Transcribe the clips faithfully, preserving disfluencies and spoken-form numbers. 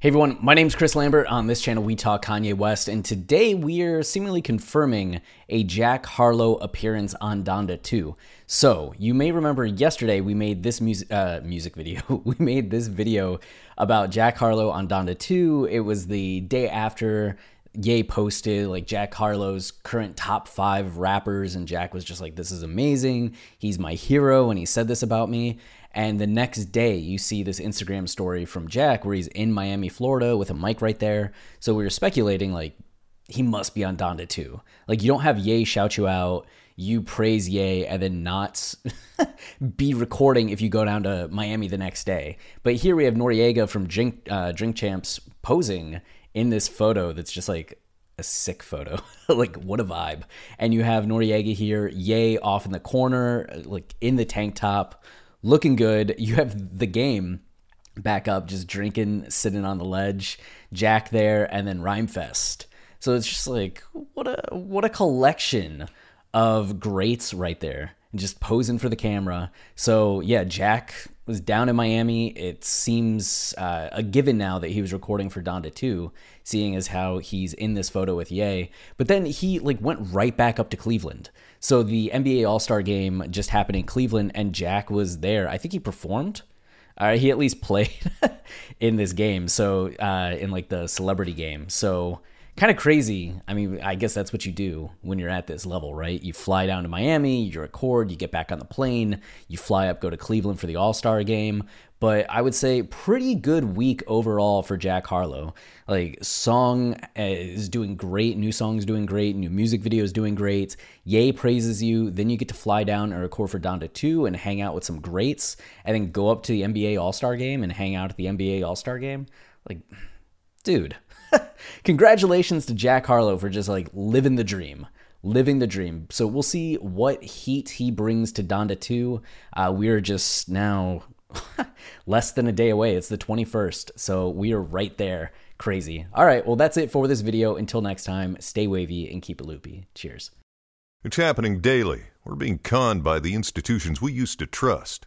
Hey everyone, my name's Chris Lambert. On this channel, we talk Kanye West, and today we're seemingly confirming a Jack Harlow appearance on Donda two. So you may remember yesterday we made this music uh, music video. We made this video about Jack Harlow on Donda two. It was the day after Ye posted like Jack Harlow's current top five rappers, and Jack was just like, "This is amazing. He's my hero, and he said this about me." And the next day, you see this Instagram story from Jack where he's in Miami, Florida with a mic right there. So we were speculating, like, he must be on Donda two. Like, you don't have Ye shout you out, you praise Ye, and then not be recording if you go down to Miami the next day. But here we have Noriega from Drink, uh, Drink Champs posing in this photo that's just, like, a sick photo. Like, what a vibe. And you have Noriega here, Ye off in the corner, like, in the tank top, looking good. You have The Game back up, just drinking, sitting on the ledge. Jack there, and then Rhymefest. So it's just like, what a what a collection of greats right there, and just posing for the camera. So yeah, Jack was down in Miami. It seems uh, a given now that he was recording for Donda two, seeing as how he's in this photo with Ye. But then he like went right back up to Cleveland. So the N B A All-Star game just happened in Cleveland, and Jack was there. I think he performed. Uh, he at least played in this game, so uh, in like the celebrity game. So kind of crazy. I mean, I guess that's what you do when you're at this level, right? You fly down to Miami, you record, you get back on the plane, you fly up, go to Cleveland for the All-Star game. But I would say pretty good week overall for Jack Harlow. Like, song is doing great, new song's doing great, new music video's doing great. Ye praises you, then you get to fly down and record for Donda two and hang out with some greats, and then go up to the N B A All-Star game and hang out at the N B A All-Star game. Like, dude, congratulations to Jack Harlow for just like living the dream. Living the dream. So we'll see what heat he brings to Donda two. Uh, we are just now less than a day away. It's the twenty-first. So we are right there. Crazy. All right. Well, that's it for this video. Until next time, stay wavy and keep it loopy. Cheers. It's happening daily. We're being conned by the institutions we used to trust.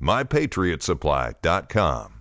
my patriot supply dot com